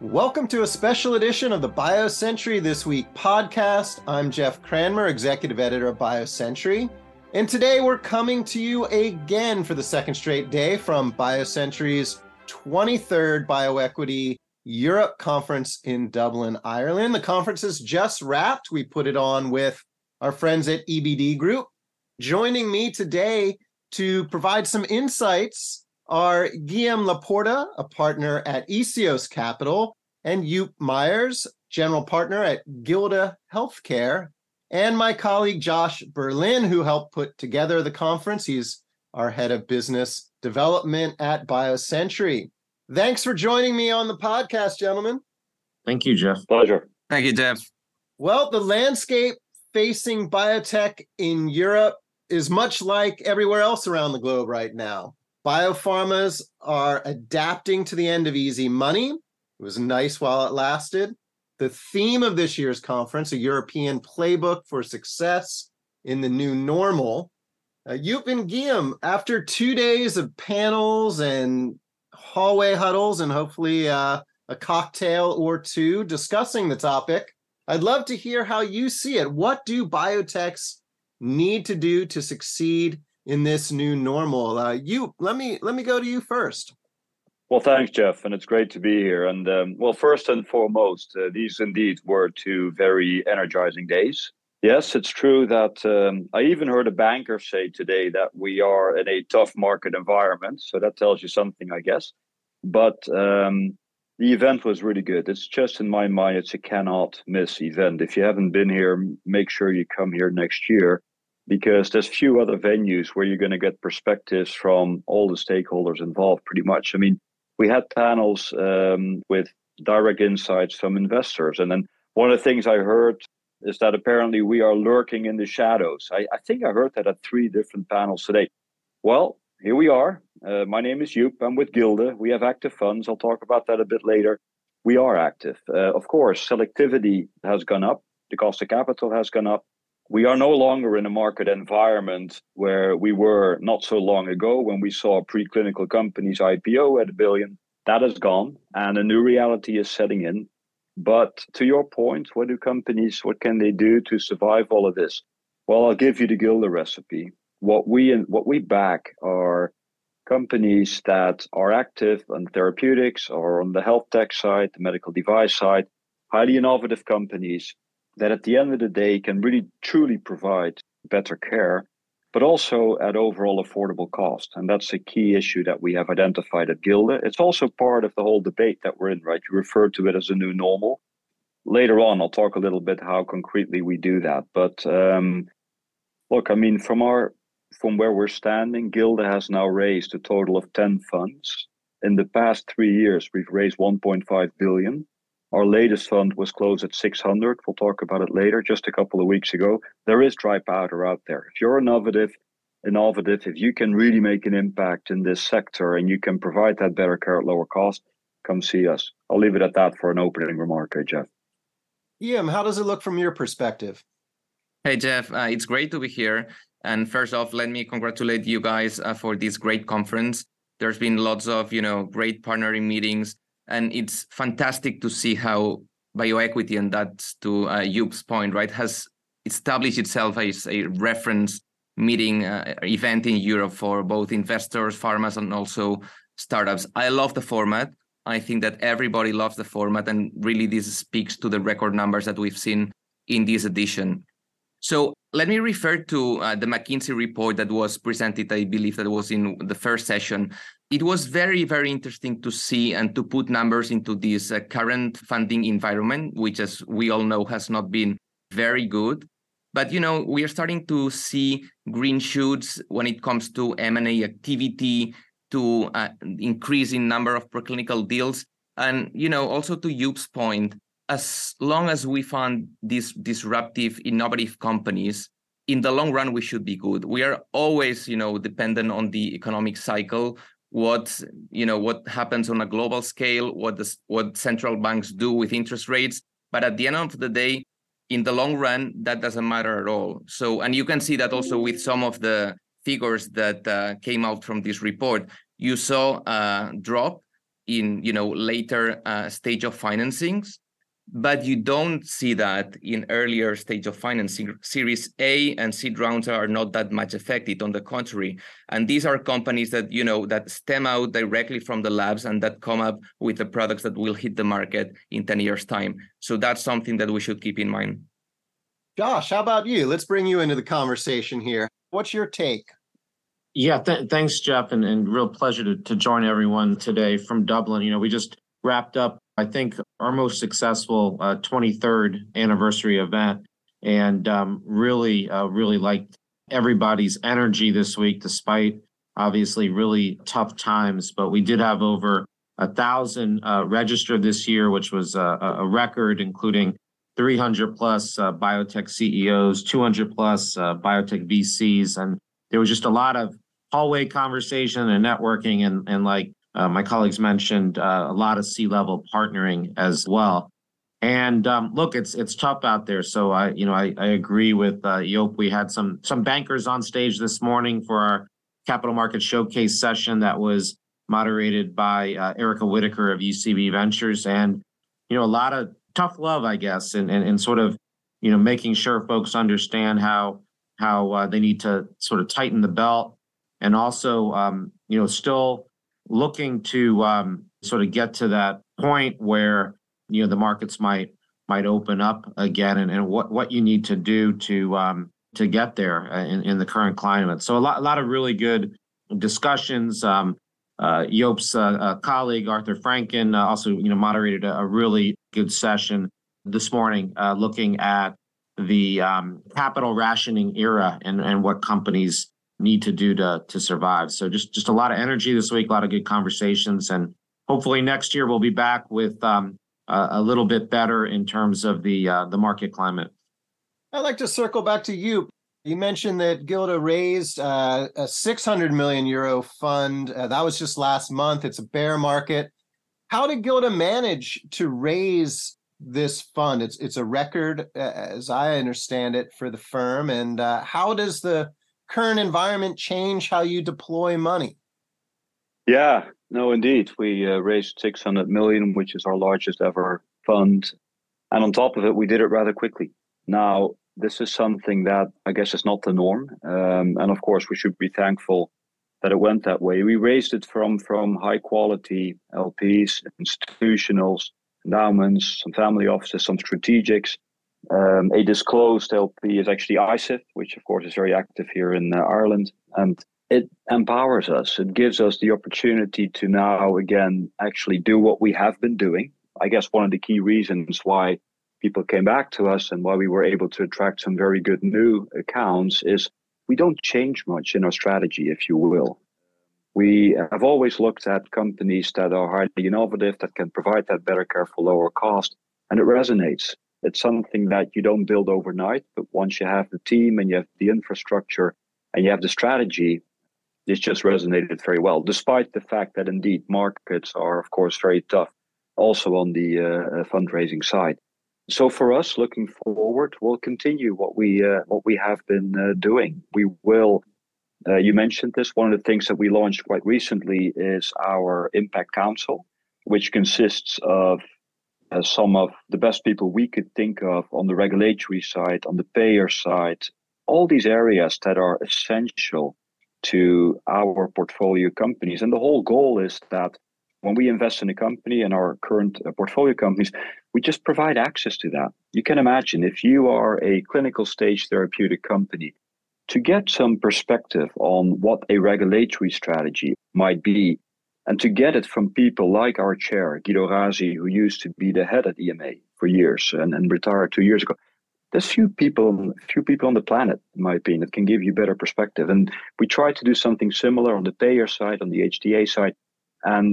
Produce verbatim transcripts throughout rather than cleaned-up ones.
Welcome to a special edition of the BioCentury This Week podcast. I'm Jeff Cranmer, executive editor of BioCentury. And today we're coming to you again for the second straight day from BioCentury's twenty-third BioEquity Europe conference in Dublin, Ireland. The conference is just wrapped. We put it on with our friends at E B D Group. Joining me today to provide some insights are Guillaume Laporta, a partner at Ysios Capital, and Joep Muijrers, general partner at Gilde Healthcare, and my colleague Josh Berlin, who helped put together the conference. He's our head of business development at BioCentury. Thanks for joining me on the podcast, gentlemen. Thank you, Jeff. Pleasure. Thank you, Jeff. Well, the landscape facing biotech in Europe is much like everywhere else around the globe right now. Biopharmas are adapting to the end of easy money. It was nice while it lasted. The theme of this year's conference, a European playbook for success in the new normal. Uh, Joep and Guillaume, after two days of panels and hallway huddles and hopefully uh, a cocktail or two discussing the topic, I'd love to hear how you see it. What do biotechs need to do to succeed in this new normal? Uh, you let me let me go to you first. Well, thanks, Jeff, and it's great to be here. And um, well, first and foremost, uh, these indeed were two very energizing days. Yes, it's true that um, I even heard a banker say today that we are in a tough market environment. So that tells you something, I guess. But um, the event was really good. It's just, in my mind, it's a cannot miss event. If you haven't been here, make sure you come here next year, because there's few other venues where you're going to get perspectives from all the stakeholders involved, pretty much. I mean, we had panels um, with direct insights from investors. And then one of the things I heard is that apparently we are lurking in the shadows. I, I think I heard that at three different panels today. Well, here we are. Uh, my name is Joep. I'm with Gilde. We have active funds. I'll talk about that a bit later. We are active. Uh, of course, selectivity has gone up. The cost of capital has gone up. We are no longer in a market environment where we were not so long ago when we saw preclinical companies I P O at a billion. That is gone, and a new reality is setting in. But to your point, what do companies, what can they do to survive all of this? Well, I'll give you the Gilde recipe. What we what we back are companies that are active on therapeutics or on the health tech side, the medical device side, highly innovative companies that at the end of the day can really truly provide better care, but also at overall affordable cost. And that's a key issue that we have identified at Gilde. It's also part of the whole debate that we're in, right? You referred to it as a new normal. Later on, I'll talk a little bit how concretely we do that. But um, look, I mean, from our from where we're standing, Gilde has now raised a total of ten funds. In the past three years, we've raised one point five billion dollars. Our latest fund was closed at six hundred. We'll talk about it later, just a couple of weeks ago. There is dry powder out there. If you're innovative, innovative, if you can really make an impact in this sector and you can provide that better care at lower cost, come see us. I'll leave it at that for an opening remark, eh, Jeff. Guillaume, how does it look from your perspective? Hey, Jeff, uh, it's great to be here. And first off, let me congratulate you guys uh, for this great conference. There's been lots of, you know, great partnering meetings. And it's fantastic to see how BioEquity, and that's to uh, Joep's point, right, has established itself as a reference meeting uh, event in Europe for both investors, pharmas, and also startups. I love the format. I think that everybody loves the format, and really this speaks to the record numbers that we've seen in this edition. So let me refer to uh, the McKinsey report that was presented, I believe that was in the first session. It was very, very interesting to see and to put numbers into this uh, current funding environment, which, as we all know, has not been very good. But, you know, we are starting to see green shoots when it comes to M and A activity, to uh, increase in number of preclinical deals. And, you know, also to Joep's point, as long as we fund these disruptive, innovative companies, in the long run, we should be good. We are always, you know, dependent on the economic cycle. What, you know, what happens on a global scale, what the, what central banks do with interest rates. But at the end of the day, in the long run, that doesn't matter at all. So, and you can see that also with some of the figures that uh, came out from this report. You saw a drop in, you know, later uh, stage of financings, but you don't see that in earlier stage of financing. Series A and seed rounds are not that much affected, on the contrary. And these are companies that, you know, that stem out directly from the labs and that come up with the products that will hit the market in ten years' time. So that's something that we should keep in mind. Josh, how about you? Let's bring you into the conversation here. What's your take? Yeah, th- thanks, Jeff, and, and real pleasure to, to join everyone today from Dublin. You know, we just wrapped up, I think, our most successful uh, twenty-third anniversary event, and um, really, uh, really liked everybody's energy this week, despite obviously really tough times. But we did have over a thousand uh, registered this year, which was a, a record, including three hundred plus uh, biotech C E Os, two hundred plus uh, biotech V Cs, and there was just a lot of hallway conversation and networking, and and like. Uh, my colleagues mentioned uh, a lot of C-level partnering as well. And um, look, it's it's tough out there. So I, you know, I, I agree with uh, Joep. We had some some bankers on stage this morning for our capital market showcase session that was moderated by uh, Erica Whitaker of U C B Ventures. And, you know, a lot of tough love, I guess, and and, and sort of, you know, making sure folks understand how how uh, they need to sort of tighten the belt, and also, um, you know, still looking to um, sort of get to that point where, you know, the markets might might open up again, and, and what, what you need to do to um, to get there in, in the current climate. So a lot a lot of really good discussions. Um, uh, Joep's uh, uh, colleague Arthur Franken uh, also, you know, moderated a, a really good session this morning, uh, looking at the um, capital rationing era and and what companies need to do to to survive. So just just a lot of energy this week, a lot of good conversations, and hopefully next year we'll be back with um, a, a little bit better in terms of the uh, the market climate. I'd like to circle back to you. You mentioned that Gilde raised uh, a six hundred million euro fund. Uh, that was just last month. It's a bear market. How did Gilde manage to raise this fund? It's it's a record, uh, as I understand it, for the firm. And uh, how does the current environment change how you deploy money? Yeah, no, indeed. We uh, raised six hundred million, which is our largest ever fund. And on top of it, we did it rather quickly. Now, this is something that I guess is not the norm. Um, and of course, we should be thankful that it went that way. We raised it from, from high quality L Ps, institutionals, endowments, some family offices, some strategics. Um, a disclosed L P is actually ISIF, which of course is very active here in uh, Ireland, and it empowers us. It gives us the opportunity to now again actually do what we have been doing. I guess one of the key reasons why people came back to us and why we were able to attract some very good new accounts is we don't change much in our strategy, if you will. We have always looked at companies that are highly innovative, that can provide that better care for lower cost, and it resonates. It's something that you don't build overnight, but once you have the team and you have the infrastructure and you have the strategy, it's just resonated very well, despite the fact that indeed markets are, of course, very tough also on the uh, fundraising side. So for us, looking forward, we'll continue what we uh, what we have been uh, doing. We will, uh, you mentioned this, one of the things that we launched quite recently is our Impact Council, which consists of Uh, some of the best people we could think of on the regulatory side, on the payer side, all these areas that are essential to our portfolio companies. And the whole goal is that when we invest in a company and our current uh, portfolio companies, we just provide access to that. You can imagine if you are a clinical stage therapeutic company, to get some perspective on what a regulatory strategy might be, and to get it from people like our chair, Guido Rasi, who used to be the head at E M A for years and, and retired two years ago. There's few people, few people on the planet, in my opinion, that can give you better perspective. And we try to do something similar on the payer side, on the H D A side. And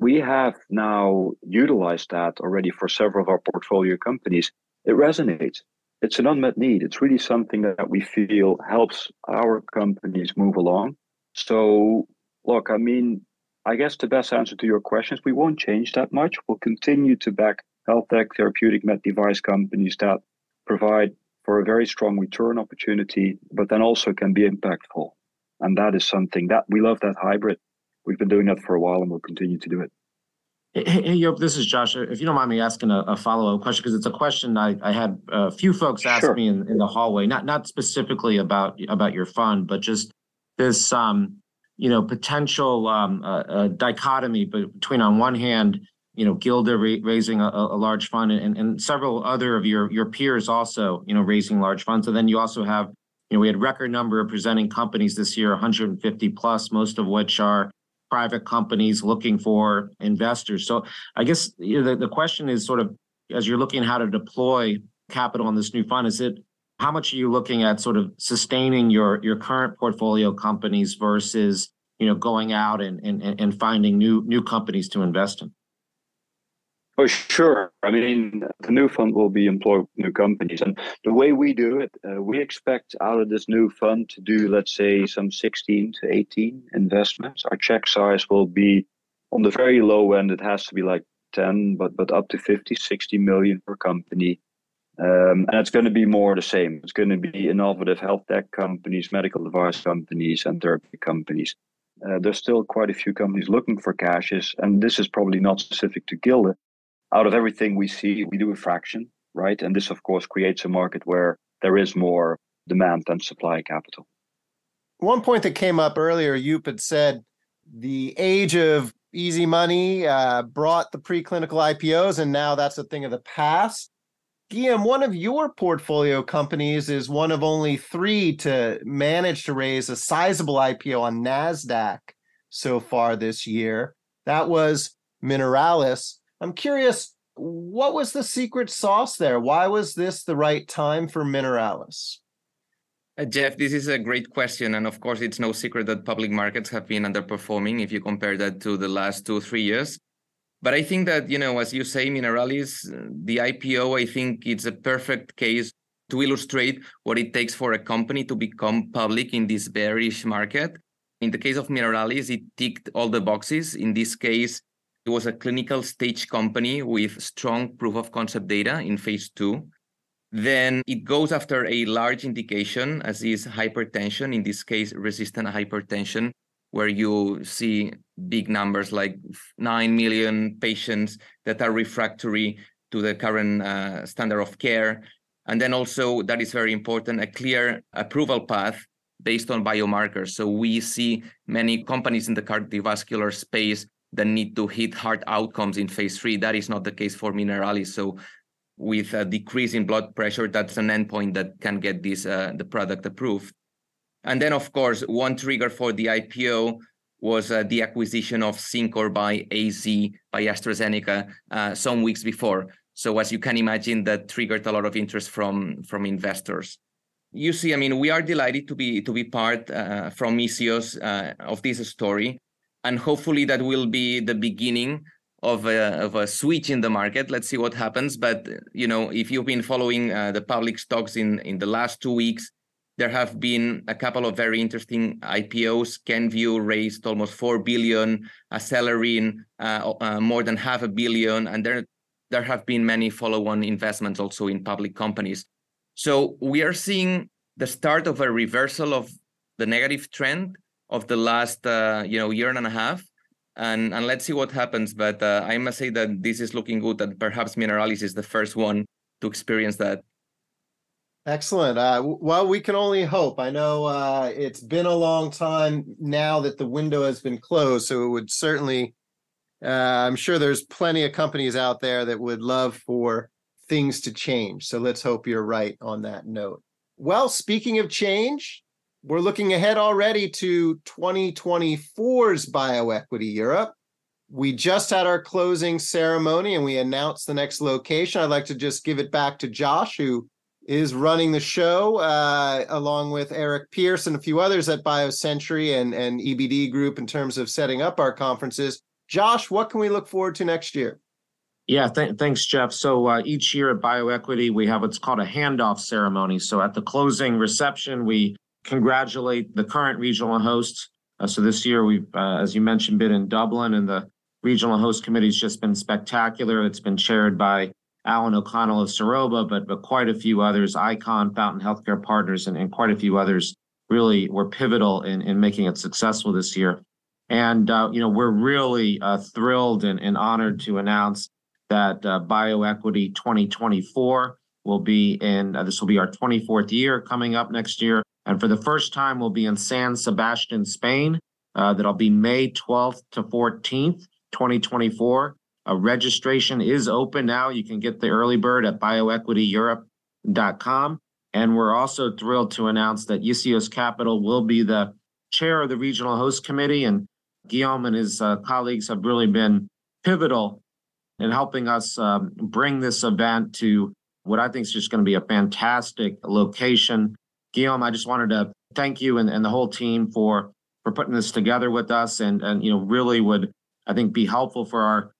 we have now utilized that already for several of our portfolio companies. It resonates. It's an unmet need. It's really something that we feel helps our companies move along. So, look, I mean, I guess the best answer to your question is we won't change that much. We'll continue to back health tech, therapeutic med device companies that provide for a very strong return opportunity, but then also can be impactful. And that is something that we love, that hybrid. We've been doing that for a while and we'll continue to do it. Hey, hey, Joep, this is Josh. If you don't mind me asking a, a follow-up question, because it's a question I, I had a few folks ask sure. me in, in the hallway, not not specifically about about your fund, but just this, um, you know, potential um, uh, uh, dichotomy between, on one hand, you know, Gilde re- raising a, a large fund, and, and several other of your your peers also, you know, raising large funds. And then you also have, you know, we had a record number of presenting companies this year, one hundred fifty plus, most of which are private companies looking for investors. So I guess, you know, the, the question is sort of, as you're looking at how to deploy capital on this new fund, is it, how much are you looking at sort of sustaining your your current portfolio companies versus, you know, going out and and, and finding new new companies to invest in? Oh, sure. I mean, the new fund will be employed with new companies. And the way we do it, uh, we expect out of this new fund to do, let's say, some sixteen to eighteen investments. Our check size will be on the very low end. It has to be like ten, but but up to fifty, sixty million per company. Um, and it's going to be more the same. It's going to be innovative health tech companies, medical device companies, and therapy companies. Uh, there's still quite a few companies looking for cashes. And this is probably not specific to Gilde. Out of everything we see, we do a fraction, right? And this, of course, creates a market where there is more demand than supply capital. One point that came up earlier, Joep had said the age of easy money uh, brought the preclinical I P Os, and now that's a thing of the past. Guillaume, one of your portfolio companies is one of only three to manage to raise a sizable I P O on NASDAQ so far this year. That was Mineralys. I'm curious, what was the secret sauce there? Why was this the right time for Mineralys? Uh, Jeff, this is a great question. And of course, it's no secret that public markets have been underperforming if you compare that to the last two, three years. But I think that, you know, as you say, Mineralys, the I P O, I think it's a perfect case to illustrate what it takes for a company to become public in this bearish market. In the case of Mineralys, it ticked all the boxes. In this case, it was a clinical stage company with strong proof of concept data in phase two. Then it goes after a large indication, as is hypertension, in this case, resistant hypertension, where you see big numbers like nine million patients that are refractory to the current uh, standard of care. And then also, that is very important, a clear approval path based on biomarkers. So we see many companies in the cardiovascular space that need to hit hard outcomes in phase three. That is not the case for Mineralys. So with a decrease in blood pressure, that's an endpoint that can get this uh, the product approved. And then, of course, one trigger for the I P O was uh, the acquisition of CinCor by A Z, by AstraZeneca, uh, some weeks before. So as you can imagine, that triggered a lot of interest from, from investors. You see, I mean, we are delighted to be, to be part uh, from Ysios uh, of this story. And hopefully that will be the beginning of a, of a switch in the market. Let's see what happens. But, you know, if you've been following uh, the public stocks in, in the last two weeks, there have been a couple of very interesting I P Os. Kenvue raised almost four billion dollars, Acelyrin uh, uh, more than half a billion. And there, there have been many follow-on investments also in public companies. So we are seeing the start of a reversal of the negative trend of the last uh, you know, year and a half, and, and let's see what happens. But uh, I must say that this is looking good, and perhaps Mineralys is the first one to experience that. Excellent. Uh, well, we can only hope. I know uh, it's been a long time now that the window has been closed, so it would certainly, uh, I'm sure there's plenty of companies out there that would love for things to change. So let's hope you're right on that note. Well, speaking of change, we're looking ahead already to twenty twenty-four's BioEquity Europe. We just had our closing ceremony and we announced the next location. I'd like to just give it back to Josh, who is running the show, uh, along with Eric Pierce and a few others at BioCentury and, and E B D Group in terms of setting up our conferences. Josh, what can we look forward to next year? Yeah, th- thanks, Jeff. So uh, each year at BioEquity, we have what's called a handoff ceremony. So at the closing reception, we congratulate the current regional hosts. Uh, so this year, we've, uh, as you mentioned, been in Dublin, and the regional host committee's just been spectacular. It's been chaired by Alan O'Connell of Soroba, but, but quite a few others. ICON, Fountain Healthcare Partners, and, and quite a few others really were pivotal in, in making it successful this year. And, uh, you know, we're really uh, thrilled and, and honored to announce that uh, BioEquity twenty twenty-four will be in, uh, this will be our twenty-fourth year coming up next year. And for the first time, we'll be in San Sebastián, Spain. Uh, that'll be May twelfth to fourteenth, twenty twenty-four. Uh, registration is open now. You can get the early bird at bio equity europe dot com. And we're also thrilled to announce that Ysios Capital will be the chair of the regional host committee. And Guillaume and his uh, colleagues have really been pivotal in helping us um, bring this event to what I think is just going to be a fantastic location. Guillaume, I just wanted to thank you and, and the whole team for, for putting this together with us, and, and, you know, really would, I think, be helpful for our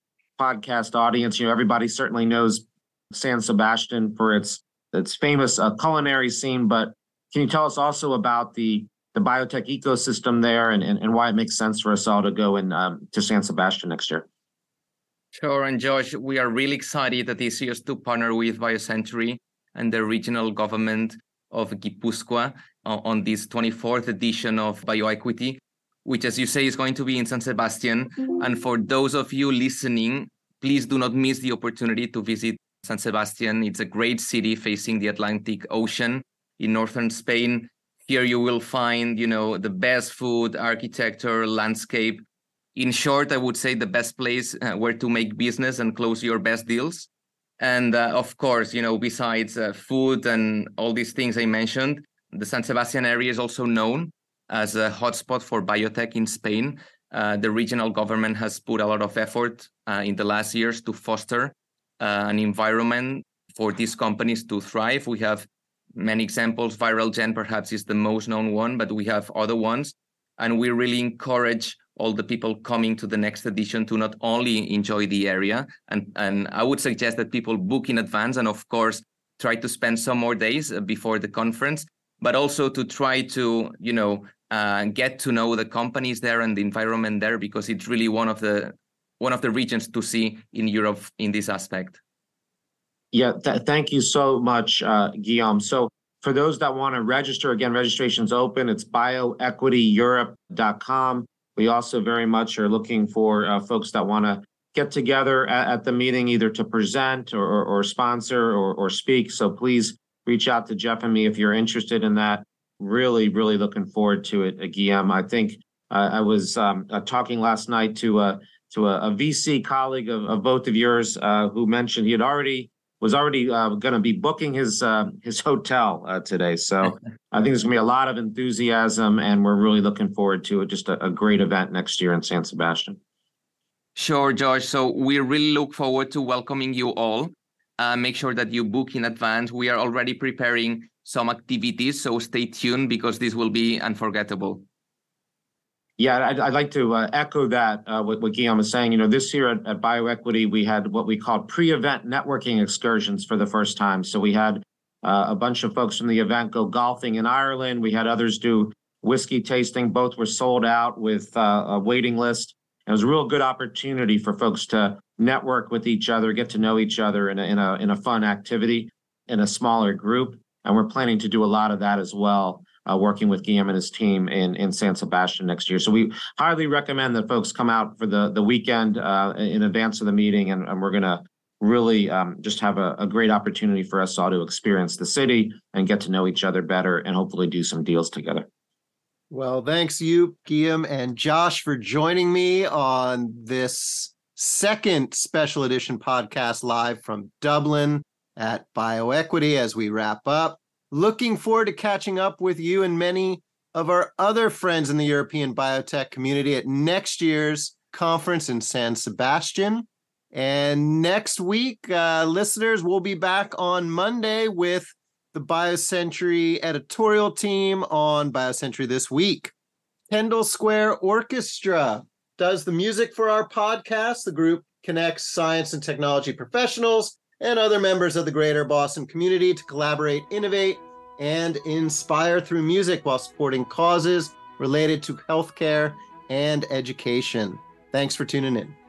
podcast audience. You know, everybody certainly knows San Sebastián for its its famous uh, culinary scene, but can you tell us also about the the biotech ecosystem there, and, and, and why it makes sense for us all to go in um, to San Sebastián next year? Sure, and Josh, we are really excited that this year's to partner with BioCentury and the regional government of Gipuzkoa uh, on this twenty-fourth edition of BioEquity, which, as you say, is going to be in San Sebastián. And for those of you listening, please do not miss the opportunity to visit San Sebastián. It's a great city facing the Atlantic Ocean in northern Spain. Here you will find, you know, the best food, architecture, landscape. In short, I would say the best place uh, where to make business and close your best deals. And uh, of course, you know, besides uh, food and all these things I mentioned, the San Sebastián area is also known as a hotspot for biotech in Spain. Uh, the regional government has put a lot of effort uh, in the last years to foster uh, an environment for these companies to thrive. We have many examples. Viral Gen perhaps is the most known one, but we have other ones. And we really encourage all the people coming to the next edition to not only enjoy the area, and, and I would suggest that people book in advance and, of course, try to spend some more days before the conference, but also to try to, you know, uh, get to know the companies there and the environment there, because it's really one of the one of the regions to see in Europe in this aspect. Yeah, th- thank you so much, uh, Guillaume. So for those that want to register, again, registration's open. It's bio equity europe dot com. We also very much are looking for uh, folks that want to get together at, at the meeting, either to present or, or, or sponsor or, or speak. So please reach out to Jeff and me if you're interested in that. Really, really looking forward to it, Guillaume. I think uh, I was um, uh, talking last night to a to a, a V C colleague of, of both of yours uh, who mentioned he had already was already uh, going to be booking his uh, his hotel uh, today. So I think there's going to be a lot of enthusiasm, and we're really looking forward to it. Just a, a great event next year in San Sebastián. Sure, Josh. So we really look forward to welcoming you all. Uh, make sure that you book in advance. We are already preparing some activities, so stay tuned because this will be unforgettable. Yeah, I'd, I'd like to uh, echo that, uh, what, what Guillaume is saying. You know, this year at, at BioEquity, we had what we called pre-event networking excursions for the first time. So we had uh, a bunch of folks from the event go golfing in Ireland. We had others do whiskey tasting. Both were sold out with uh, a waiting list. And it was a real good opportunity for folks to network with each other, get to know each other in a, in a, in a fun activity, in a smaller group. And we're planning to do a lot of that as well. Uh, working with Guillaume and his team in, in San Sebastián next year. So we highly recommend that folks come out for the, the weekend uh, in advance of the meeting, and, and we're going to really um, just have a, a great opportunity for us all to experience the city and get to know each other better and hopefully do some deals together. Well, thanks you, Guillaume and Josh, for joining me on this second special edition podcast live from Dublin at BioEquity as we wrap up. Looking forward to catching up with you and many of our other friends in the European biotech community at next year's conference in San Sebastián. And next week, uh, listeners, we'll be back on Monday with the BioCentury editorial team on BioCentury This Week. Pendle Square Orchestra does the music for our podcast. The group connects science and technology professionals and other members of the greater Boston community to collaborate, innovate, and inspire through music while supporting causes related to healthcare and education. Thanks for tuning in.